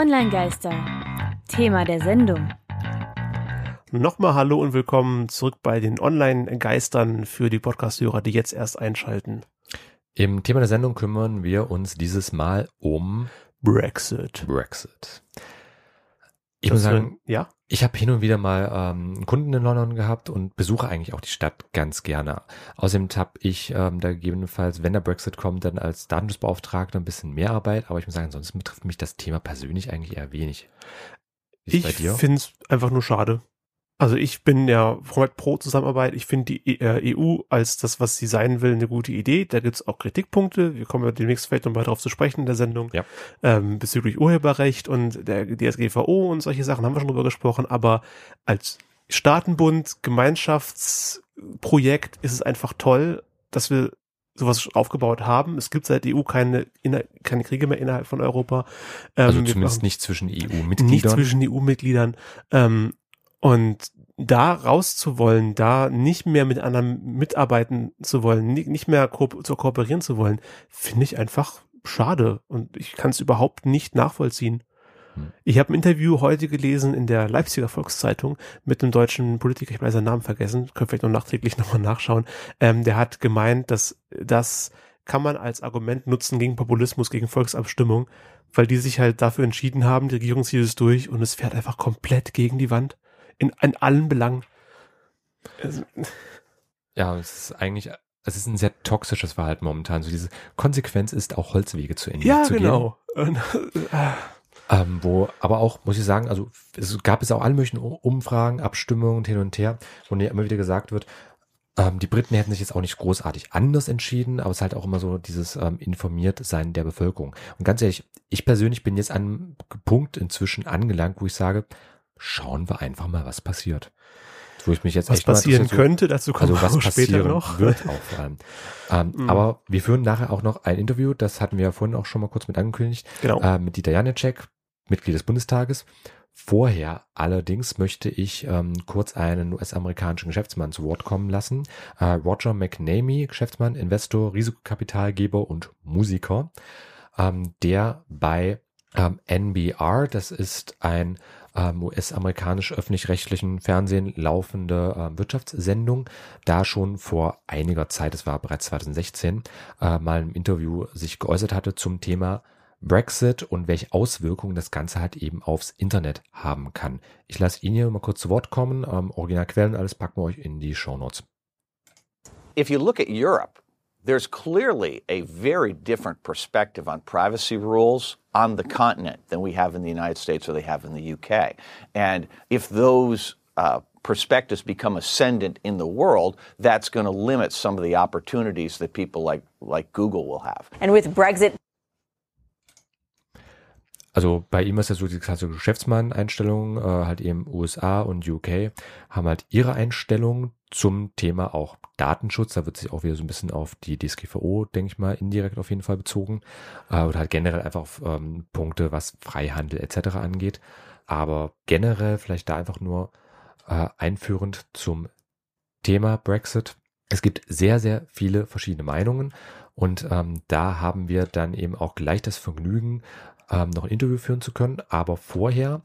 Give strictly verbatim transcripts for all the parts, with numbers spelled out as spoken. Online-Geister. Thema der Sendung. Nochmal hallo und willkommen zurück bei den Online-Geistern für die Podcast-Hörer, die jetzt erst einschalten. Im Thema der Sendung kümmern wir uns dieses Mal um Brexit. Brexit. Ich das muss sagen, wir, ja? Ich habe hin und wieder mal ähm, einen Kunden in London gehabt und besuche eigentlich auch die Stadt ganz gerne. Außerdem habe ich ähm, da gegebenenfalls, wenn der Brexit kommt, dann als Datenschutzbeauftragter ein bisschen mehr Arbeit. Aber ich muss sagen, ansonsten betrifft mich das Thema persönlich eigentlich eher wenig. Ich finde es einfach nur schade. Also ich bin ja pro Zusammenarbeit. Ich finde die E U als das, was sie sein will, eine gute Idee. Da gibt es auch Kritikpunkte. Wir kommen ja demnächst vielleicht nochmal drauf zu sprechen in der Sendung. Ja. Ähm, bezüglich Urheberrecht und der D S G V O und solche Sachen haben wir schon drüber gesprochen. Aber als Staatenbund, Gemeinschaftsprojekt ist es einfach toll, dass wir sowas aufgebaut haben. Es gibt seit der E U keine, keine Kriege mehr innerhalb von Europa. Ähm, also zumindest nicht zwischen E U-Mitgliedern. Nicht zwischen E U-Mitgliedern. Ähm, Und da raus zu wollen, da nicht mehr mit anderen mitarbeiten zu wollen, nicht mehr ko- zu kooperieren zu wollen, finde ich einfach schade. Und ich kann es überhaupt nicht nachvollziehen. Hm. Ich habe ein Interview heute gelesen in der Leipziger Volkszeitung mit einem deutschen Politiker, ich habe seinen Namen vergessen, könnt vielleicht noch nachträglich nochmal nachschauen. Ähm, der hat gemeint, dass das kann man als Argument nutzen gegen Populismus, gegen Volksabstimmung, weil die sich halt dafür entschieden haben, die Regierung zieht es durch und es fährt einfach komplett gegen die Wand. In, in allen Belangen. Also. Ja, es ist eigentlich, es ist ein sehr toxisches Verhalten momentan. So diese Konsequenz ist auch Holzwege zu Ende ja, zu genau. gehen. Ja, genau. Ähm, wo, aber auch, muss ich sagen, also es gab es auch alle möglichen Umfragen, Abstimmungen hin und her, wo immer wieder gesagt wird, ähm, die Briten hätten sich jetzt auch nicht großartig anders entschieden, aber es ist halt auch immer so dieses ähm, Informiertsein der Bevölkerung. Und ganz ehrlich, ich persönlich bin jetzt an einem Punkt inzwischen angelangt, wo ich sage, schauen wir einfach mal, was passiert. Wo ich mich jetzt was echt passieren könnte, dazu kommen also, wir später noch. Wird auch vor allem. Ähm, mm. Aber wir führen nachher auch noch ein Interview, das hatten wir ja vorhin auch schon mal kurz mit angekündigt, genau. äh, mit Dieter Janecek, Mitglied des Bundestages. Vorher allerdings möchte ich ähm, kurz einen U S-amerikanischen Geschäftsmann zu Wort kommen lassen. Äh, Roger McNamee, Geschäftsmann, Investor, Risikokapitalgeber und Musiker, ähm, der bei ähm, N B R, das ist ein U S-amerikanisch öffentlich-rechtlichen Fernsehen laufende äh, Wirtschaftssendung, da schon vor einiger Zeit, es war bereits zweitausendsechzehn, äh, mal im Interview sich geäußert hatte zum Thema Brexit und welche Auswirkungen das Ganze halt eben aufs Internet haben kann. Ich lasse ihn hier mal kurz zu Wort kommen. Ähm, Originalquellen, alles packen wir euch in die Shownotes. If you look at Europe, there's clearly a very different perspective on privacy rules on the continent than we have in the United States or they have in the U K. And if those uh, perspectives become ascendant in the world, that's going to limit some of the opportunities that people like like Google will have. And with Brexit. Also bei ihm ist das so die klassische Geschäftsmann-Einstellung, äh, halt eben U S A und U K haben halt ihre Einstellung zum Thema auch Datenschutz. Da wird sich auch wieder so ein bisschen auf die D S G V O, denke ich mal, indirekt auf jeden Fall bezogen. Äh, oder halt generell einfach auf ähm, Punkte, was Freihandel et cetera angeht. Aber generell vielleicht da einfach nur äh, einführend zum Thema Brexit. Es gibt sehr, sehr viele verschiedene Meinungen und ähm, da haben wir dann eben auch gleich das Vergnügen, Ähm, noch ein Interview führen zu können, aber vorher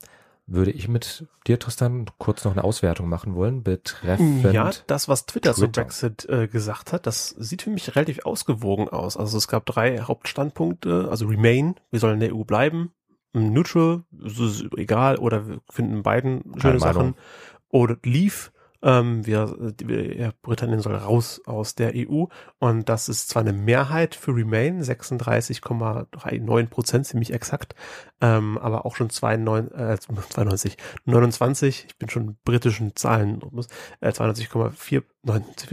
würde ich mit dir, Tristan, kurz noch eine Auswertung machen wollen, betreffend ja, das, was Twitter, Twitter. zu Brexit äh, gesagt hat, das sieht für mich relativ ausgewogen aus. Also es gab drei Hauptstandpunkte, also Remain, wir sollen in der E U bleiben, Neutral, das ist egal, oder wir finden beiden schöne Sachen, oder Leave, Ähm, wir, wir, Britannien soll raus aus der E U und das ist zwar eine Mehrheit für Remain, sechsunddreißig Komma neun Prozent, ziemlich exakt, ähm, aber auch schon zweiundneunzig, äh, zweiundneunzig, neunundzwanzig, ich bin schon in britischen Zahlen, äh, zweiundneunzig Komma vier,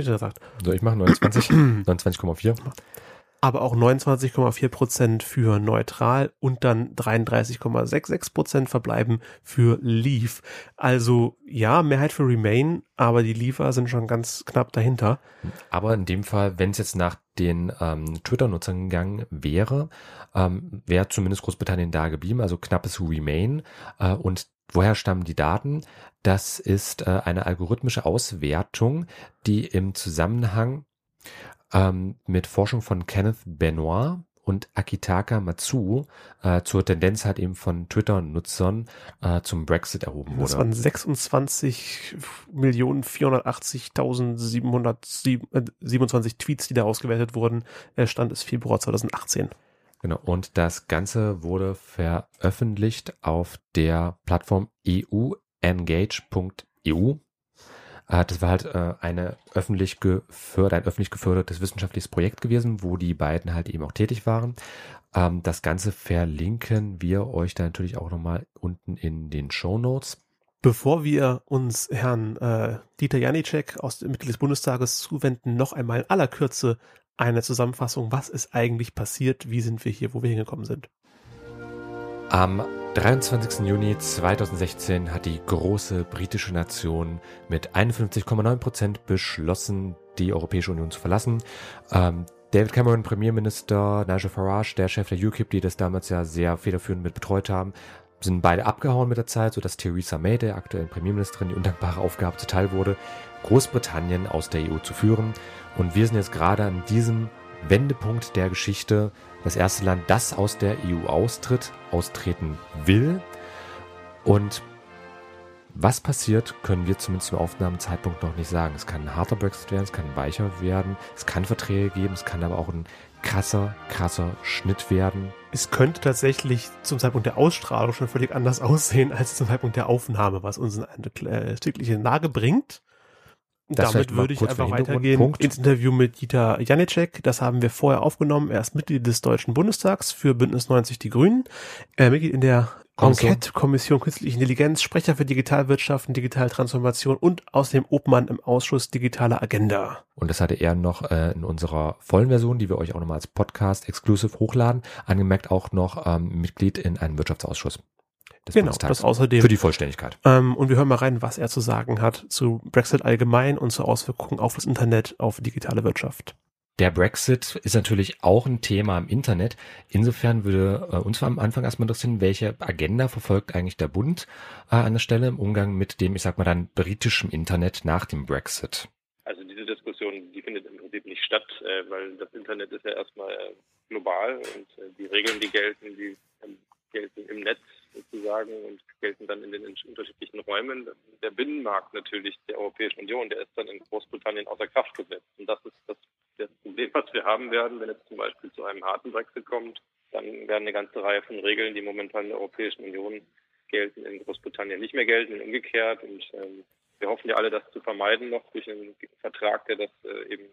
gesagt. So, ich mache neunundzwanzig, neunundzwanzig Komma vier. Aber auch neunundzwanzig Komma vier Prozent für neutral und dann dreiunddreißig Komma sechsundsechzig Prozent verbleiben für Leave. Also ja, Mehrheit für Remain, aber die Leaver sind schon ganz knapp dahinter. Aber in dem Fall, wenn es jetzt nach den ähm, Twitter-Nutzern gegangen wäre, ähm, wäre zumindest Großbritannien da geblieben, also knappes Remain. Äh, und woher stammen die Daten? Das ist äh, eine algorithmische Auswertung, die im Zusammenhang mit Forschung von Kenneth Benoit und Akitaka Matsu äh, zur Tendenz halt eben von Twitter-Nutzern äh, zum Brexit erhoben wurde. Das waren sechsundzwanzig Millionen vierhundertachtzigtausendsiebenhundertsiebenundzwanzig Tweets, die da ausgewertet wurden. Stand ist Februar zweitausendachtzehn. Genau, und das Ganze wurde veröffentlicht auf der Plattform euengage punkt e u. Das war halt äh, eine öffentlich gefördert, ein öffentlich gefördertes wissenschaftliches Projekt gewesen, wo die beiden halt eben auch tätig waren. Ähm, das Ganze verlinken wir euch dann natürlich auch nochmal unten in den Shownotes. Bevor wir uns Herrn äh, Dieter Janecek aus dem Mittel des Bundestages zuwenden, noch einmal in aller Kürze eine Zusammenfassung. Was ist eigentlich passiert? Wie sind wir hier, wo wir hingekommen sind? Am dreiundzwanzigsten Juni zweitausendsechzehn hat die große britische Nation mit einundfünfzig Komma neun Prozent beschlossen, die Europäische Union zu verlassen. Ähm, David Cameron, Premierminister, Nigel Farage, der Chef der U K I P, die das damals ja sehr federführend mit betreut haben, sind beide abgehauen mit der Zeit, sodass Theresa May, der aktuellen Premierministerin, die undankbare Aufgabe zuteil wurde, Großbritannien aus der E U zu führen. Und wir sind jetzt gerade an diesem Wendepunkt der Geschichte, das erste Land, das aus der E U austritt, austreten will. Und was passiert, können wir zumindest zum Aufnahmezeitpunkt noch nicht sagen. Es kann ein harter Brexit werden, es kann weicher werden, es kann Verträge geben, es kann aber auch ein krasser, krasser Schnitt werden. Es könnte tatsächlich zum Zeitpunkt der Ausstrahlung schon völlig anders aussehen als zum Zeitpunkt der Aufnahme, was uns in eine tägliche Lage bringt. Das Damit würde ich einfach weitergehen Punkt. Ins Interview mit Dieter Janecek. Das haben wir vorher aufgenommen. Er ist Mitglied des Deutschen Bundestags für Bündnis neunzig Die Grünen. Er Mitglied in der Enquete-Kommission Künstliche Intelligenz, Sprecher für Digitalwirtschaft und Digitaltransformation und außerdem Obmann im Ausschuss Digitale Agenda. Und das hatte er noch äh, in unserer vollen Version, die wir euch auch nochmal als Podcast exklusiv hochladen, angemerkt auch noch ähm, Mitglied in einem Wirtschaftsausschuss. Genau, das außerdem. Für die Vollständigkeit. Ähm, und wir hören mal rein, was er zu sagen hat zu Brexit allgemein und zur Auswirkung auf das Internet, auf digitale Wirtschaft. Der Brexit ist natürlich auch ein Thema im Internet. Insofern würde äh, uns am Anfang erstmal interessieren, welche Agenda verfolgt eigentlich der Bund äh, an der Stelle im Umgang mit dem, ich sag mal dann, britischen Internet nach dem Brexit? Also diese Diskussion, die findet im Prinzip nicht statt, äh, weil das Internet ist ja erstmal äh, global und äh, die Regeln, die gelten, die äh, gelten im Netz sozusagen und gelten dann in den unterschiedlichen Räumen. Der Binnenmarkt natürlich der Europäischen Union, der ist dann in Großbritannien außer Kraft gesetzt. Und das ist das, das Problem, was wir haben werden, wenn es zum Beispiel zu einem harten Brexit kommt. Dann werden eine ganze Reihe von Regeln, die momentan in der Europäischen Union gelten, in Großbritannien nicht mehr gelten und umgekehrt. Und ähm, wir hoffen ja alle, das zu vermeiden noch durch einen Vertrag, der das äh, eben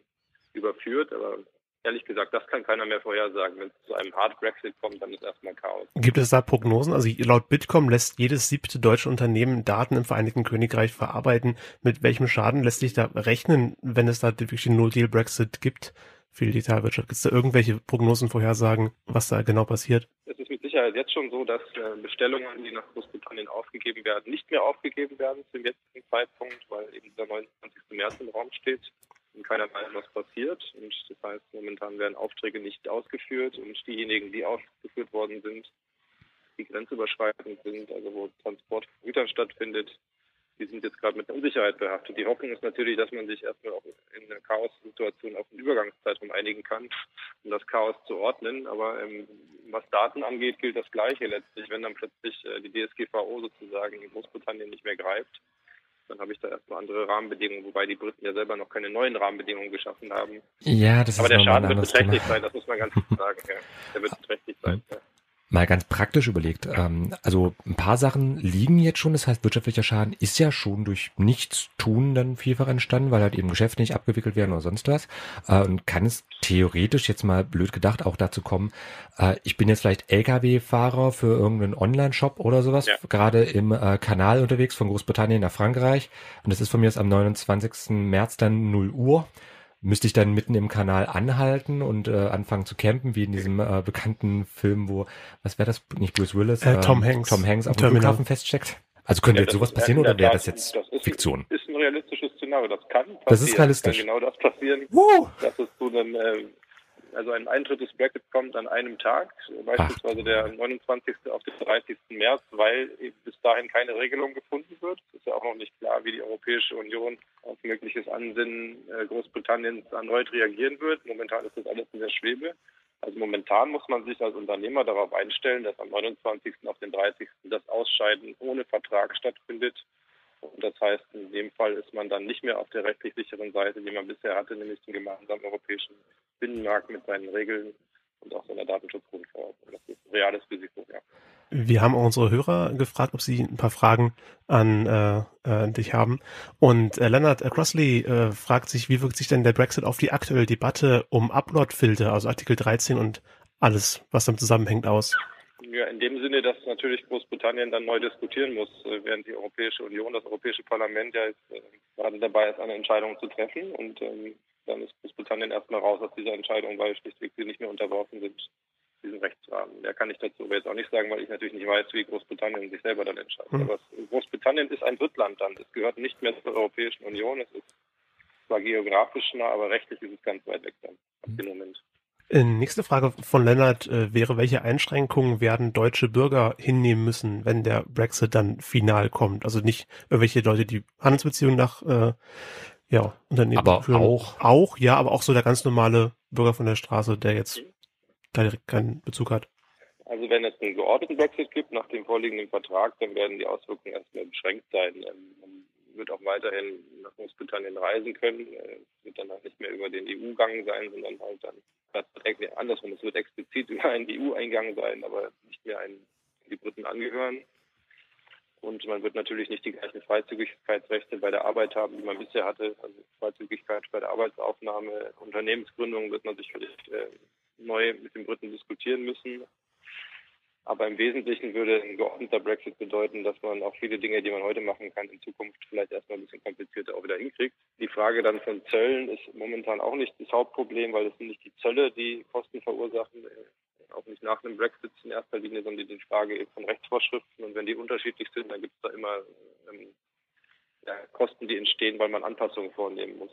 überführt. Aber ehrlich gesagt, das kann keiner mehr vorhersagen. Wenn es zu einem Hard Brexit kommt, dann ist erstmal Chaos. Gibt es da Prognosen? Also laut Bitkom lässt jedes siebte deutsche Unternehmen Daten im Vereinigten Königreich verarbeiten. Mit welchem Schaden lässt sich da rechnen, wenn es da wirklich einen No-Deal-Brexit gibt für die Digitalwirtschaft? Gibt es da irgendwelche Prognosen, Vorhersagen, was da genau passiert? Es ist mit Sicherheit jetzt schon so, dass Bestellungen, die nach Großbritannien aufgegeben werden, nicht mehr aufgegeben werden zum jetzigen Zeitpunkt, weil eben der neunundzwanzigsten März im Raum steht. In keiner Weise was passiert. Und das heißt, momentan werden Aufträge nicht ausgeführt und diejenigen, die ausgeführt worden sind, die grenzüberschreitend sind, also wo Transport von Gütern stattfindet, die sind jetzt gerade mit Unsicherheit behaftet. Die Hoffnung ist natürlich, dass man sich erstmal auch in einer Chaos-Situation auf einen Übergangszeitraum einigen kann, um das Chaos zu ordnen. Aber ähm, was Daten angeht, gilt das Gleiche letztlich. Wenn dann plötzlich äh, die D S G V O sozusagen in Großbritannien nicht mehr greift, dann habe ich da erstmal andere Rahmenbedingungen, wobei die Briten ja selber noch keine neuen Rahmenbedingungen geschaffen haben. Ja, das aber ist der Schaden wird beträchtlich Thema. Sein, das muss man ganz klar sagen. Ja. Der wird beträchtlich sein. Ja. Mal ganz praktisch überlegt, ähm, also ein paar Sachen liegen jetzt schon, das heißt wirtschaftlicher Schaden ist ja schon durch Nichtstun dann vielfach entstanden, weil halt eben Geschäfte nicht abgewickelt werden oder sonst was äh, und kann es theoretisch jetzt mal blöd gedacht auch dazu kommen, äh, ich bin jetzt vielleicht L K W-Fahrer für irgendeinen Online-Shop oder sowas, ja. Gerade im äh, Kanal unterwegs von Großbritannien nach Frankreich und das ist von mir jetzt am neunundzwanzigsten März dann null Uhr. Müsste ich dann mitten im Kanal anhalten und äh, anfangen zu campen, wie in diesem äh, bekannten Film, wo, was wäre das, nicht Bruce Willis, äh, Tom, äh, Hanks. Tom Hanks auf dem Flughafen feststeckt? Also könnte ja, jetzt sowas passieren oder wäre das jetzt das ist, Fiktion? Das ist ein realistisches Szenario, das kann passieren. Das ist realistisch. Kann genau das passieren, uh. dass es zu einem, äh, also ein Eintritt des Brexit kommt an einem Tag, beispielsweise Ach. der neunundzwanzigsten auf den dreißigsten März, weil bis dahin keine Regelung gefunden wird. Es ist ja auch noch nicht klar, wie die Europäische Union auf mögliches Ansinnen Großbritanniens erneut reagieren wird. Momentan ist das alles in der Schwebe. Also momentan muss man sich als Unternehmer darauf einstellen, dass am neunundzwanzigsten auf den dreißigsten das Ausscheiden ohne Vertrag stattfindet. Und das heißt, in dem Fall ist man dann nicht mehr auf der rechtlich sicheren Seite, die man bisher hatte, nämlich den gemeinsamen europäischen Binnenmarkt mit seinen Regeln und auch seiner Datenschutzgrundverordnung. Das ist ein reales Risiko, ja. Wir haben auch unsere Hörer gefragt, ob sie ein paar Fragen an äh, äh, dich haben. Und äh, Leonard Crossley äh, fragt sich, wie wirkt sich denn der Brexit auf die aktuelle Debatte um Upload-Filter, also Artikel dreizehn und alles, was damit zusammenhängt, aus? Ja, in dem Sinne, dass natürlich Großbritannien dann neu diskutieren muss, äh, während die Europäische Union, das Europäische Parlament ja jetzt äh, gerade dabei ist, eine Entscheidung zu treffen. Und ähm, dann ist Großbritannien erstmal raus aus dieser Entscheidung, weil schlichtweg sie nicht mehr unterworfen sind diesen Rechtsrahmen. Mehr kann ich dazu aber jetzt auch nicht sagen, weil ich natürlich nicht weiß, wie Großbritannien sich selber dann entscheidet. Mhm. Aber Großbritannien ist ein Drittland dann. Es gehört nicht mehr zur Europäischen Union. Es ist zwar geografisch nah, aber rechtlich ist es ganz weit weg dann, ab dem Moment. Nächste Frage von Lennart äh, wäre, welche Einschränkungen werden deutsche Bürger hinnehmen müssen, wenn der Brexit dann final kommt? Also nicht irgendwelche Leute, die Handelsbeziehungen nach äh, ja, Unternehmen aber führen. Auch. Auch, ja, aber auch so der ganz normale Bürger von der Straße, der jetzt mhm. da direkt keinen Bezug hat. Also wenn es einen geordneten Brexit gibt nach dem vorliegenden Vertrag, dann werden die Auswirkungen erstmal beschränkt sein. Man wird auch weiterhin nach Großbritannien reisen können. Es wird dann halt nicht mehr über den E U-Gang sein, sondern halt dann andersrum. Es wird explizit über einen E U-Eingang sein, aber nicht mehr einen, die Briten angehören. Und man wird natürlich nicht die gleichen Freizügigkeitsrechte bei der Arbeit haben, die man bisher hatte. Also Freizügigkeit bei der Arbeitsaufnahme, Unternehmensgründung wird man sich vielleicht äh, neu mit den Briten diskutieren müssen. Aber im Wesentlichen würde ein geordneter Brexit bedeuten, dass man auch viele Dinge, die man heute machen kann, in Zukunft vielleicht erstmal ein bisschen komplizierter auch wieder hinkriegt. Die Frage dann von Zöllen ist momentan auch nicht das Hauptproblem, weil es sind nicht die Zölle, die Kosten verursachen, auch nicht nach einem Brexit in erster Linie, sondern die Frage von Rechtsvorschriften. Und wenn die unterschiedlich sind, dann gibt es da immer ähm, ja, Kosten, die entstehen, weil man Anpassungen vornehmen muss.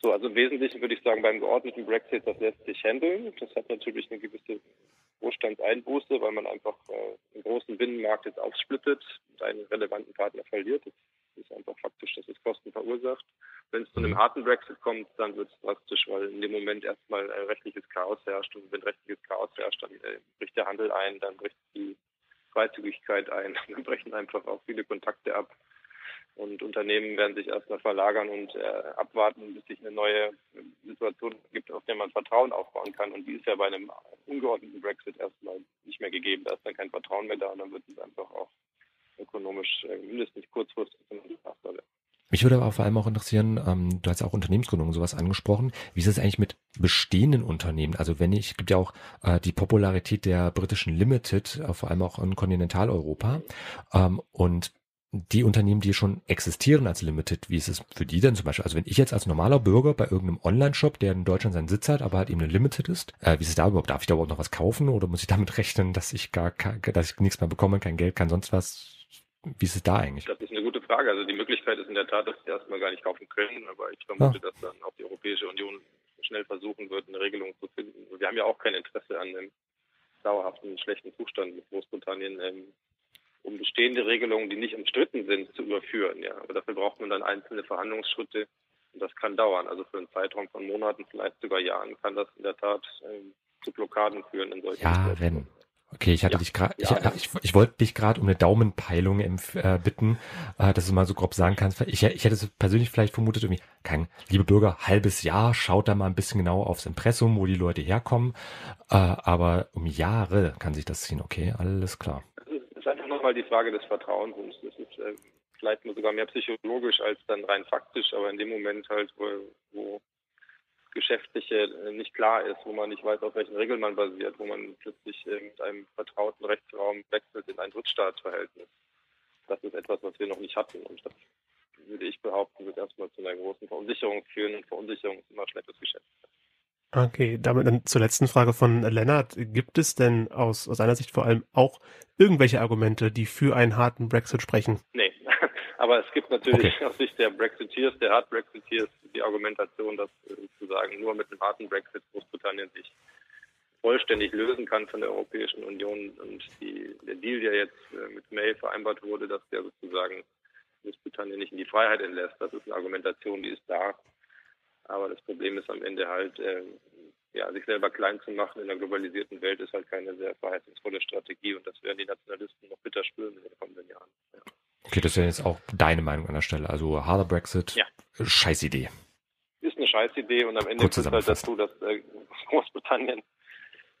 So, also im Wesentlichen würde ich sagen, beim geordneten Brexit, das lässt sich handeln. Das hat natürlich eine gewisse Wohlstandseinbuße, weil man einfach äh, einen großen Binnenmarkt jetzt aufsplittet und einen relevanten Partner verliert. Das ist einfach faktisch, dass es Kosten verursacht. Wenn es zu einem harten Brexit kommt, dann wird es drastisch, weil in dem Moment erstmal ein rechtliches Chaos herrscht. Und wenn rechtliches Chaos herrscht, dann äh, bricht der Handel ein, dann bricht die Freizügigkeit ein. Dann brechen einfach auch viele Kontakte ab. Und Unternehmen werden sich erstmal verlagern und äh, abwarten, bis sich eine neue Situation gibt, auf der man Vertrauen aufbauen kann. Und die ist ja bei einem ungeordneten Brexit erstmal nicht mehr gegeben. Da ist dann kein Vertrauen mehr da und dann wird es einfach auch ökonomisch äh, mindestens kurzfristig ein Desaster werden. Mich würde aber vor allem auch interessieren, ähm, du hast ja auch Unternehmensgründung und sowas angesprochen. Wie ist es eigentlich mit bestehenden Unternehmen? Also wenn ich, es gibt ja auch äh, die Popularität der britischen Limited, äh, vor allem auch in Kontinentaleuropa ähm, und die Unternehmen, die schon existieren als Limited, wie ist es für die denn zum Beispiel? Also wenn ich jetzt als normaler Bürger bei irgendeinem Online-Shop, der in Deutschland seinen Sitz hat, aber halt eben eine Limited ist, äh, wie ist es da überhaupt? Darf ich da überhaupt noch was kaufen oder muss ich damit rechnen, dass ich gar, dass ich nichts mehr bekomme, kein Geld, kein sonst was? Wie ist es da eigentlich? Das ist eine gute Frage. Also die Möglichkeit ist in der Tat, dass sie erstmal gar nicht kaufen können, aber ich vermute, ja. dass dann auch die Europäische Union schnell versuchen wird, eine Regelung zu finden. Wir haben ja auch kein Interesse an einem dauerhaften, schlechten Zustand mit Großbritannien, ähm, um bestehende Regelungen, die nicht umstritten sind, zu überführen. Ja. Aber dafür braucht man dann einzelne Verhandlungsschritte und das kann dauern. Also für einen Zeitraum von Monaten, vielleicht sogar Jahren, kann das in der Tat ähm, zu Blockaden führen in solchen Jahren. Wenn. Okay, ich hatte ja. dich gerade, ich, ja. ich, ich, ich wollte dich gerade um eine Daumenpeilung äh, bitten, äh, dass du mal so grob sagen kannst. Ich, ich hätte es persönlich vielleicht vermutet, irgendwie, kein, liebe Bürger, halbes Jahr, schaut da mal ein bisschen genau aufs Impressum, wo die Leute herkommen. Äh, aber um Jahre kann sich das ziehen. Okay, alles klar. Einfach nochmal die Frage des Vertrauens. Das ist äh, vielleicht sogar mehr psychologisch als dann rein faktisch, aber in dem Moment halt, wo, wo Geschäftliche nicht klar ist, wo man nicht weiß, auf welchen Regeln man basiert, wo man plötzlich äh, mit einem vertrauten Rechtsraum wechselt in ein Drittstaatsverhältnis. Das ist etwas, was wir noch nicht hatten. Und das, würde ich behaupten, wird erstmal zu einer großen Verunsicherung führen. Und Verunsicherung ist immer ein schlechtes Geschäft. Okay, damit dann zur letzten Frage von Lennart. Gibt es denn aus, aus seiner Sicht vor allem auch irgendwelche Argumente, die für einen harten Brexit sprechen? Nee, aber es gibt natürlich okay. aus Sicht der Brexiteers, der Hard Brexiteers, die Argumentation, dass sozusagen nur mit einem harten Brexit Großbritannien sich vollständig lösen kann von der Europäischen Union. Und die, der Deal, der jetzt mit May vereinbart wurde, dass der sozusagen Großbritannien nicht in die Freiheit entlässt, das ist eine Argumentation, die ist da. Aber das Problem ist am Ende halt, äh, ja, sich selber klein zu machen in der globalisierten Welt ist halt keine sehr verheißungsvolle Strategie. Und das werden die Nationalisten noch bitter spüren in den kommenden Jahren. Ja. Okay, das wäre jetzt auch deine Meinung an der Stelle. Also harder Brexit, ja. Scheißidee. Ist eine Scheißidee und am Ende kommt es halt dazu, dass äh, Großbritannien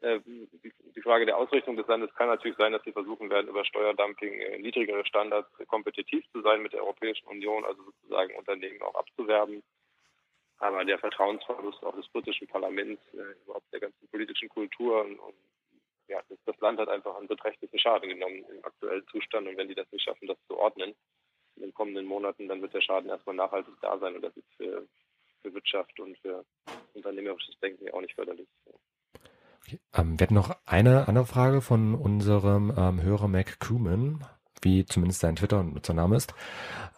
äh, die, die Frage der Ausrichtung des Landes kann natürlich sein, dass sie versuchen werden, über Steuerdumping äh, niedrigere Standards äh, kompetitiv zu sein mit der Europäischen Union, also sozusagen Unternehmen auch abzuwerben. Aber der Vertrauensverlust auch des britischen Parlaments, äh, überhaupt der ganzen politischen Kultur und, und ja, das, das Land hat einfach einen beträchtlichen Schaden genommen im aktuellen Zustand. Und wenn die das nicht schaffen, das zu ordnen in den kommenden Monaten, dann wird der Schaden erstmal nachhaltig da sein. Und das ist für, für Wirtschaft und für unternehmerisches Denken auch nicht förderlich. Okay. Ähm, wir hatten noch eine andere Frage von unserem ähm, Hörer Mac Crewman, wie zumindest sein Twitter- und Nutzername ist,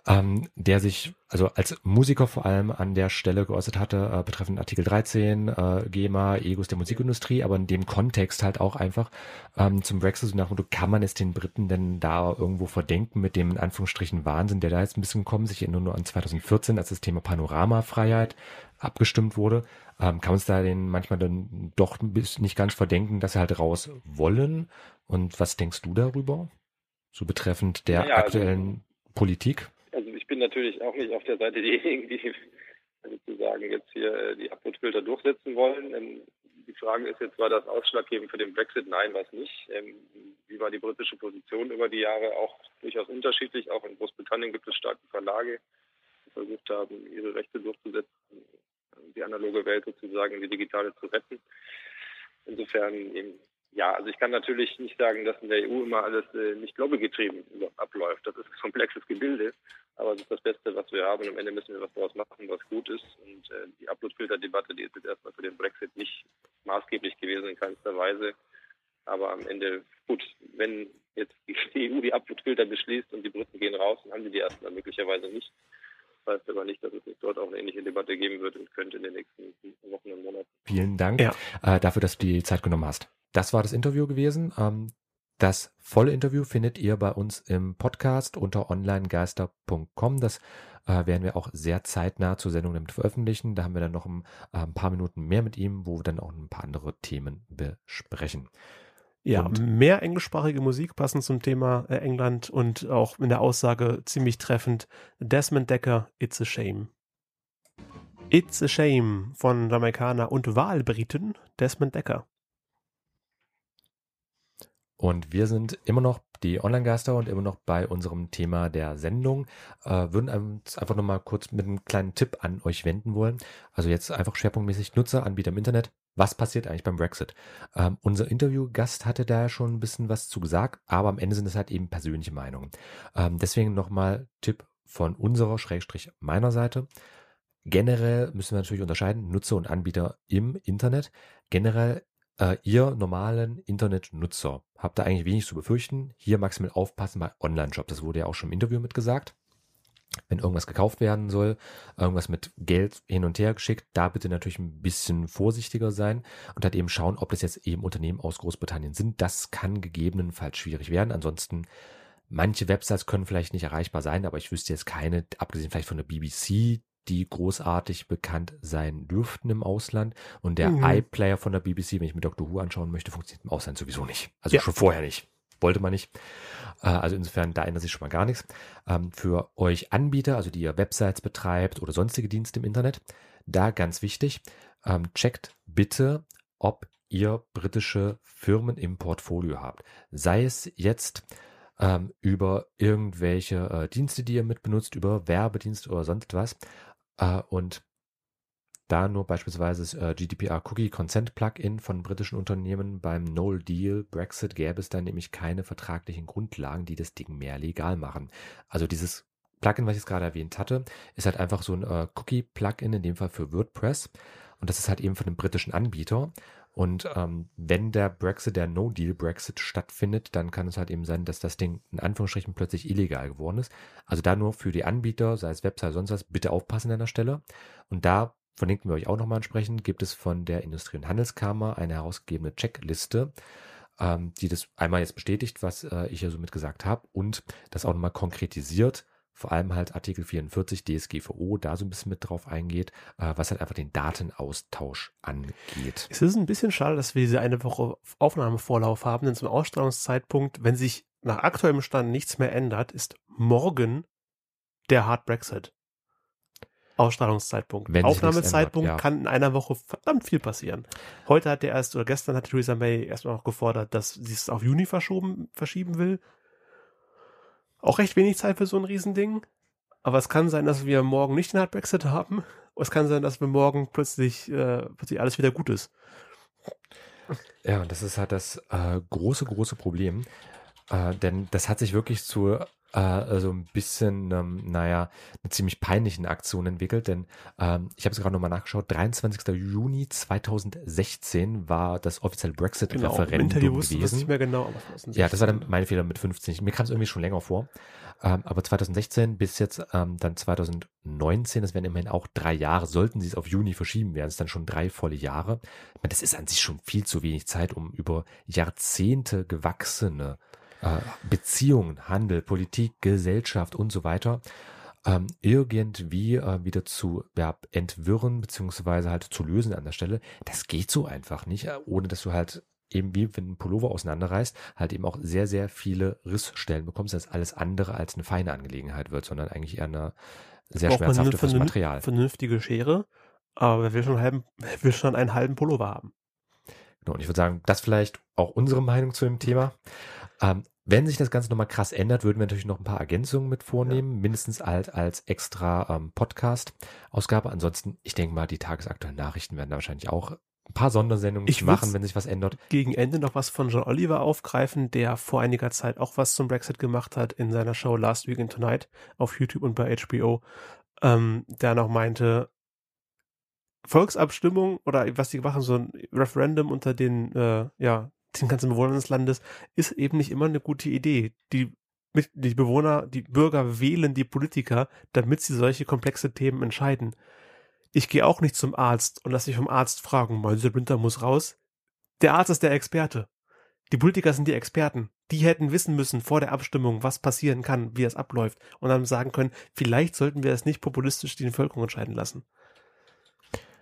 ähm, der sich also als Musiker vor allem an der Stelle geäußert hatte, äh, betreffend Artikel dreizehn, äh, GEMA, Egos der Musikindustrie, aber in dem Kontext halt auch einfach ähm, zum Brexit und nach und kann man es den Briten denn da irgendwo verdenken mit dem in Anführungsstrichen Wahnsinn, der da jetzt ein bisschen gekommen ist. Ich erinnere nur an zwanzig vierzehn, als das Thema Panoramafreiheit abgestimmt wurde. Ähm, kann man es da den manchmal dann doch nicht ganz verdenken, dass sie halt raus wollen? Und was denkst du darüber? So betreffend der ja, aktuellen also, Politik? Also ich bin natürlich auch nicht auf der Seite derjenigen, die sozusagen jetzt hier die Uploadfilter durchsetzen wollen. Die Frage ist jetzt, war das ausschlaggebend für den Brexit? Nein, war es nicht. Wie war die britische Position über die Jahre? Auch durchaus unterschiedlich. Auch in Großbritannien gibt es starke Verlage, die versucht haben, ihre Rechte durchzusetzen, die analoge Welt sozusagen in die digitale zu retten. Insofern eben. Ja, also ich kann natürlich nicht sagen, dass in der E U immer alles äh, nicht lobbygetrieben abläuft. Das ist ein komplexes Gebilde, aber das ist das Beste, was wir haben. Und am Ende müssen wir was daraus machen, was gut ist. Und äh, die Upload-Filter-Debatte, die ist jetzt erstmal für den Brexit nicht maßgeblich gewesen in keinster Weise. Aber am Ende, gut, wenn jetzt die E U die Upload-Filter beschließt und die Briten gehen raus, dann haben sie die erstmal möglicherweise nicht. Das heißt aber nicht, dass es nicht dort auch eine ähnliche Debatte geben wird und könnte in den nächsten Wochen und Monaten. Vielen Dank ja. äh, dafür, dass du die Zeit genommen hast. Das war das Interview gewesen. Das volle Interview findet ihr bei uns im Podcast unter onlinegeister punkt com. Das werden wir auch sehr zeitnah zur Sendung damit veröffentlichen. Da haben wir dann noch ein paar Minuten mehr mit ihm, wo wir dann auch ein paar andere Themen besprechen. Ja, und mehr englischsprachige Musik passend zum Thema England und auch in der Aussage ziemlich treffend. Desmond Dekker, It's a Shame. It's a Shame von Jamaikaner und Wahlbriten Desmond Dekker. Und wir sind immer noch die Online-Geister und immer noch bei unserem Thema der Sendung. Äh, würden uns einfach nochmal kurz mit einem kleinen Tipp an euch wenden wollen. Also jetzt einfach schwerpunktmäßig Nutzeranbieter im Internet. Was passiert eigentlich beim Brexit? Ähm, unser Interviewgast hatte da schon ein bisschen was zu gesagt, aber am Ende sind es halt eben persönliche Meinungen. Ähm, deswegen nochmal Tipp von unserer, Schrägstrich meiner Seite. Generell müssen wir natürlich unterscheiden, Nutzer und Anbieter im Internet. Generell Uh, ihr normalen Internetnutzer habt da eigentlich wenig zu befürchten. Hier maximal aufpassen bei Online-Shops. Das wurde ja auch schon im Interview mitgesagt. Wenn irgendwas gekauft werden soll, irgendwas mit Geld hin und her geschickt, da bitte natürlich ein bisschen vorsichtiger sein und halt eben schauen, ob das jetzt eben Unternehmen aus Großbritannien sind. Das kann gegebenenfalls schwierig werden. Ansonsten, manche Websites können vielleicht nicht erreichbar sein, aber ich wüsste jetzt keine, abgesehen vielleicht von der B B C, die großartig bekannt sein dürften im Ausland. Und der mhm. iPlayer von der B B C, wenn ich mir Doctor Who anschauen möchte, funktioniert im Ausland sowieso nicht. Also ja. schon vorher nicht. Wollte man nicht. Also insofern, da ändert sich schon mal gar nichts. Für euch Anbieter, also die ihr Websites betreibt oder sonstige Dienste im Internet, da ganz wichtig, checkt bitte, ob ihr britische Firmen im Portfolio habt. Sei es jetzt über irgendwelche Dienste, die ihr mitbenutzt, über Werbedienste oder sonst was. Und da nur beispielsweise das G D P R-Cookie-Consent-Plugin von britischen Unternehmen beim No-Deal-Brexit gäbe es dann nämlich keine vertraglichen Grundlagen, die das Ding mehr legal machen. Also dieses Plugin, was ich jetzt gerade erwähnt hatte, ist halt einfach so ein Cookie-Plugin, in dem Fall für WordPress. Und das ist halt eben von einem britischen Anbieter. Und ähm, wenn der Brexit, der No-Deal-Brexit stattfindet, dann kann es halt eben sein, dass das Ding in Anführungsstrichen plötzlich illegal geworden ist. Also da nur für die Anbieter, sei es Website, sonst was, bitte aufpassen an der Stelle. Und da verlinken wir euch auch nochmal entsprechend, gibt es von der Industrie- und Handelskammer eine herausgegebene Checkliste, ähm, die das einmal jetzt bestätigt, was äh, ich ja somit gesagt habe, und das auch nochmal konkretisiert, vor allem halt Artikel vierundvierzig D S G V O da so ein bisschen mit drauf eingeht, äh, was halt einfach den Datenaustausch angeht. Es ist ein bisschen schade, dass wir diese eine Woche Aufnahmevorlauf haben, denn zum Ausstrahlungszeitpunkt, wenn sich nach aktuellem Stand nichts mehr ändert, ist morgen der Hard Brexit. Ausstrahlungszeitpunkt. Wenn Aufnahmezeitpunkt ändert, ja. Kann in einer Woche verdammt viel passieren. Heute hat der erst, oder gestern hat Theresa May erstmal noch gefordert, dass sie es auf Juni verschoben, verschieben will. Auch recht wenig Zeit für so ein Riesending. Aber es kann sein, dass wir morgen nicht den Hard Brexit haben. Es kann sein, dass wir morgen plötzlich, äh, plötzlich alles wieder gut ist. Ja, und das ist halt das äh, große, große Problem. Äh, denn das hat sich wirklich zu so also ein bisschen, ähm, naja, eine ziemlich peinlichen Aktion entwickelt, denn ähm, ich habe es gerade nochmal nachgeschaut, dreiundzwanzigster Juni zweitausendsechzehn war das offizielle Brexit-Referendum genau, gewesen. Das nicht mehr genau, aber ja, das war dann mein Fehler mit fünfzehn. Mir kam es irgendwie schon länger vor. Ähm, aber zweitausendsechzehn bis jetzt ähm, dann zweitausendneunzehn, das wären immerhin auch drei Jahre, sollten sie es auf Juni verschieben, wären es dann schon drei volle Jahre. Ich meine, das ist an sich schon viel zu wenig Zeit, um über Jahrzehnte gewachsene Beziehungen, Handel, Politik, Gesellschaft und so weiter ähm, irgendwie äh, wieder zu ja, entwirren beziehungsweise halt zu lösen an der Stelle. Das geht so einfach nicht, ohne dass du halt eben wie wenn ein Pullover auseinanderreißt, halt eben auch sehr, sehr viele Rissstellen bekommst, dass alles andere als eine feine Angelegenheit wird, sondern eigentlich eher eine sehr schmerzhaftes Material. Vernünftige Schere, aber wer will schon einen halben, wer will schon einen halben Pullover haben? Genau, und ich würde sagen, das vielleicht auch unsere Meinung zu dem Thema. Ähm, wenn sich das Ganze nochmal krass ändert, würden wir natürlich noch ein paar Ergänzungen mit vornehmen, ja. Mindestens halt als extra ähm, Podcast-Ausgabe. Ansonsten, ich denke mal, die tagesaktuellen Nachrichten werden da wahrscheinlich auch ein paar Sondersendungen ich machen, wenn sich was ändert. Gegen Ende noch was von John Oliver aufgreifen, der vor einiger Zeit auch was zum Brexit gemacht hat in seiner Show Last Week Tonight auf YouTube und bei H B O, ähm, der noch meinte, Volksabstimmung oder was die machen, so ein Referendum unter den, äh, ja, den ganzen Bewohnern des Landes, ist eben nicht immer eine gute Idee. Die, die Bewohner, die Bürger wählen die Politiker, damit sie solche komplexe Themen entscheiden. Ich gehe auch nicht zum Arzt und lasse mich vom Arzt fragen, mein Blinddarm muss raus. Der Arzt ist der Experte. Die Politiker sind die Experten. Die hätten wissen müssen vor der Abstimmung, was passieren kann, wie das abläuft und dann sagen können, vielleicht sollten wir es nicht populistisch die Bevölkerung entscheiden lassen.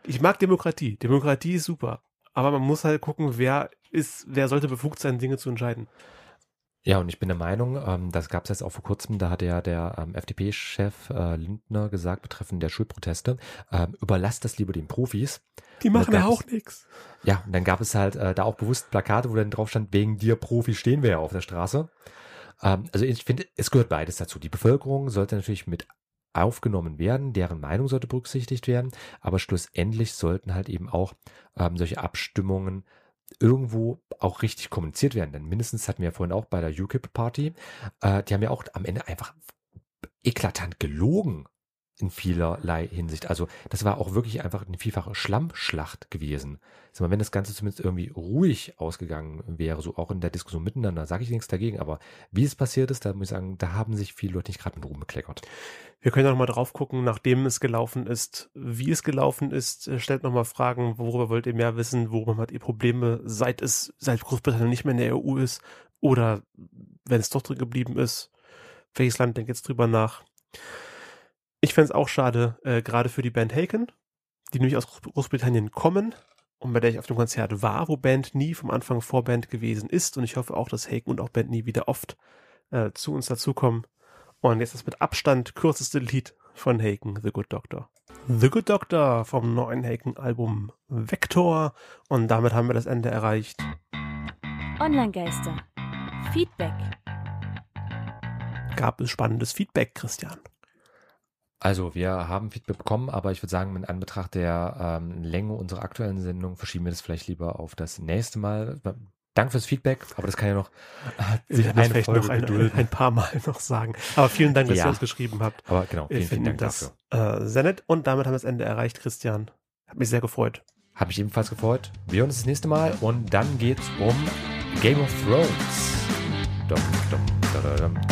Ich mag Demokratie. Demokratie ist super. Aber man muss halt gucken, wer ist, wer sollte befugt sein, Dinge zu entscheiden. Ja, und ich bin der Meinung, ähm, das gab es jetzt auch vor kurzem, da hat ja der ähm, F D P-Chef äh, Lindner gesagt, betreffend der Schulproteste, ähm, überlasst das lieber den Profis. Die machen ja auch nichts. Ja, und dann gab es halt äh, da auch bewusst Plakate, wo dann drauf stand, wegen dir, Profi, stehen wir ja auf der Straße. Ähm, also ich finde, es gehört beides dazu. Die Bevölkerung sollte natürlich mit aufgenommen werden, deren Meinung sollte berücksichtigt werden, aber schlussendlich sollten halt eben auch ähm, solche Abstimmungen irgendwo auch richtig kommuniziert werden, denn mindestens hatten wir ja vorhin auch bei der U K I P-Party, äh, die haben ja auch am Ende einfach eklatant gelogen in vielerlei Hinsicht, also das war auch wirklich einfach eine vielfache Schlammschlacht gewesen. Also wenn das Ganze zumindest irgendwie ruhig ausgegangen wäre, so auch in der Diskussion miteinander, sage ich nichts dagegen, aber wie es passiert ist, da muss ich sagen, da haben sich viele Leute nicht gerade mit Ruhm bekleckert. Wir können noch mal drauf gucken, nachdem es gelaufen ist, wie es gelaufen ist, stellt noch mal Fragen, worüber wollt ihr mehr wissen, worüber habt ihr Probleme, seit es, seit Großbritannien nicht mehr in der E U ist oder wenn es doch drin geblieben ist, welches Land denkt jetzt drüber nach? Ich fände es auch schade, äh, gerade für die Band Haken, die nämlich aus Großbritannien kommen und bei der ich auf dem Konzert war, wo Band nie vom Anfang Vorband gewesen ist und ich hoffe auch, dass Haken und auch Band nie wieder oft äh, zu uns dazukommen. Und jetzt das mit Abstand kürzeste Lied von Haken, The Good Doctor. The Good Doctor vom neuen Haken-Album Vector und damit haben wir das Ende erreicht. Online-Geister. Feedback. Gab es spannendes Feedback, Christian? Also wir haben Feedback bekommen, aber ich würde sagen, in Anbetracht der ähm, Länge unserer aktuellen Sendung verschieben wir das vielleicht lieber auf das nächste Mal. Danke fürs Feedback, aber das kann ja noch äh, sich eine vielleicht Folge noch ein, ein paar Mal noch sagen. Aber vielen Dank, dass ja. ihr uns geschrieben habt. Aber genau, vielen, vielen Dank das, dafür. Äh, sehr nett und damit haben wir das Ende erreicht, Christian. Hat mich sehr gefreut. Hat mich ebenfalls gefreut. Wir hören uns das nächste Mal und dann geht's um Game of Thrones. Dum, dum, da, da, dum, dum.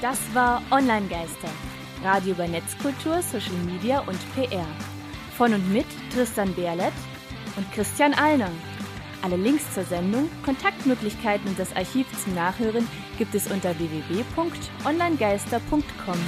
Das war Online-Geister, Radio über Netzkultur, Social Media und P R. Von und mit Tristan Berlet und Christian Allner. Alle Links zur Sendung, Kontaktmöglichkeiten und das Archiv zum Nachhören gibt es unter w w w punkt onlinegeister punkt com.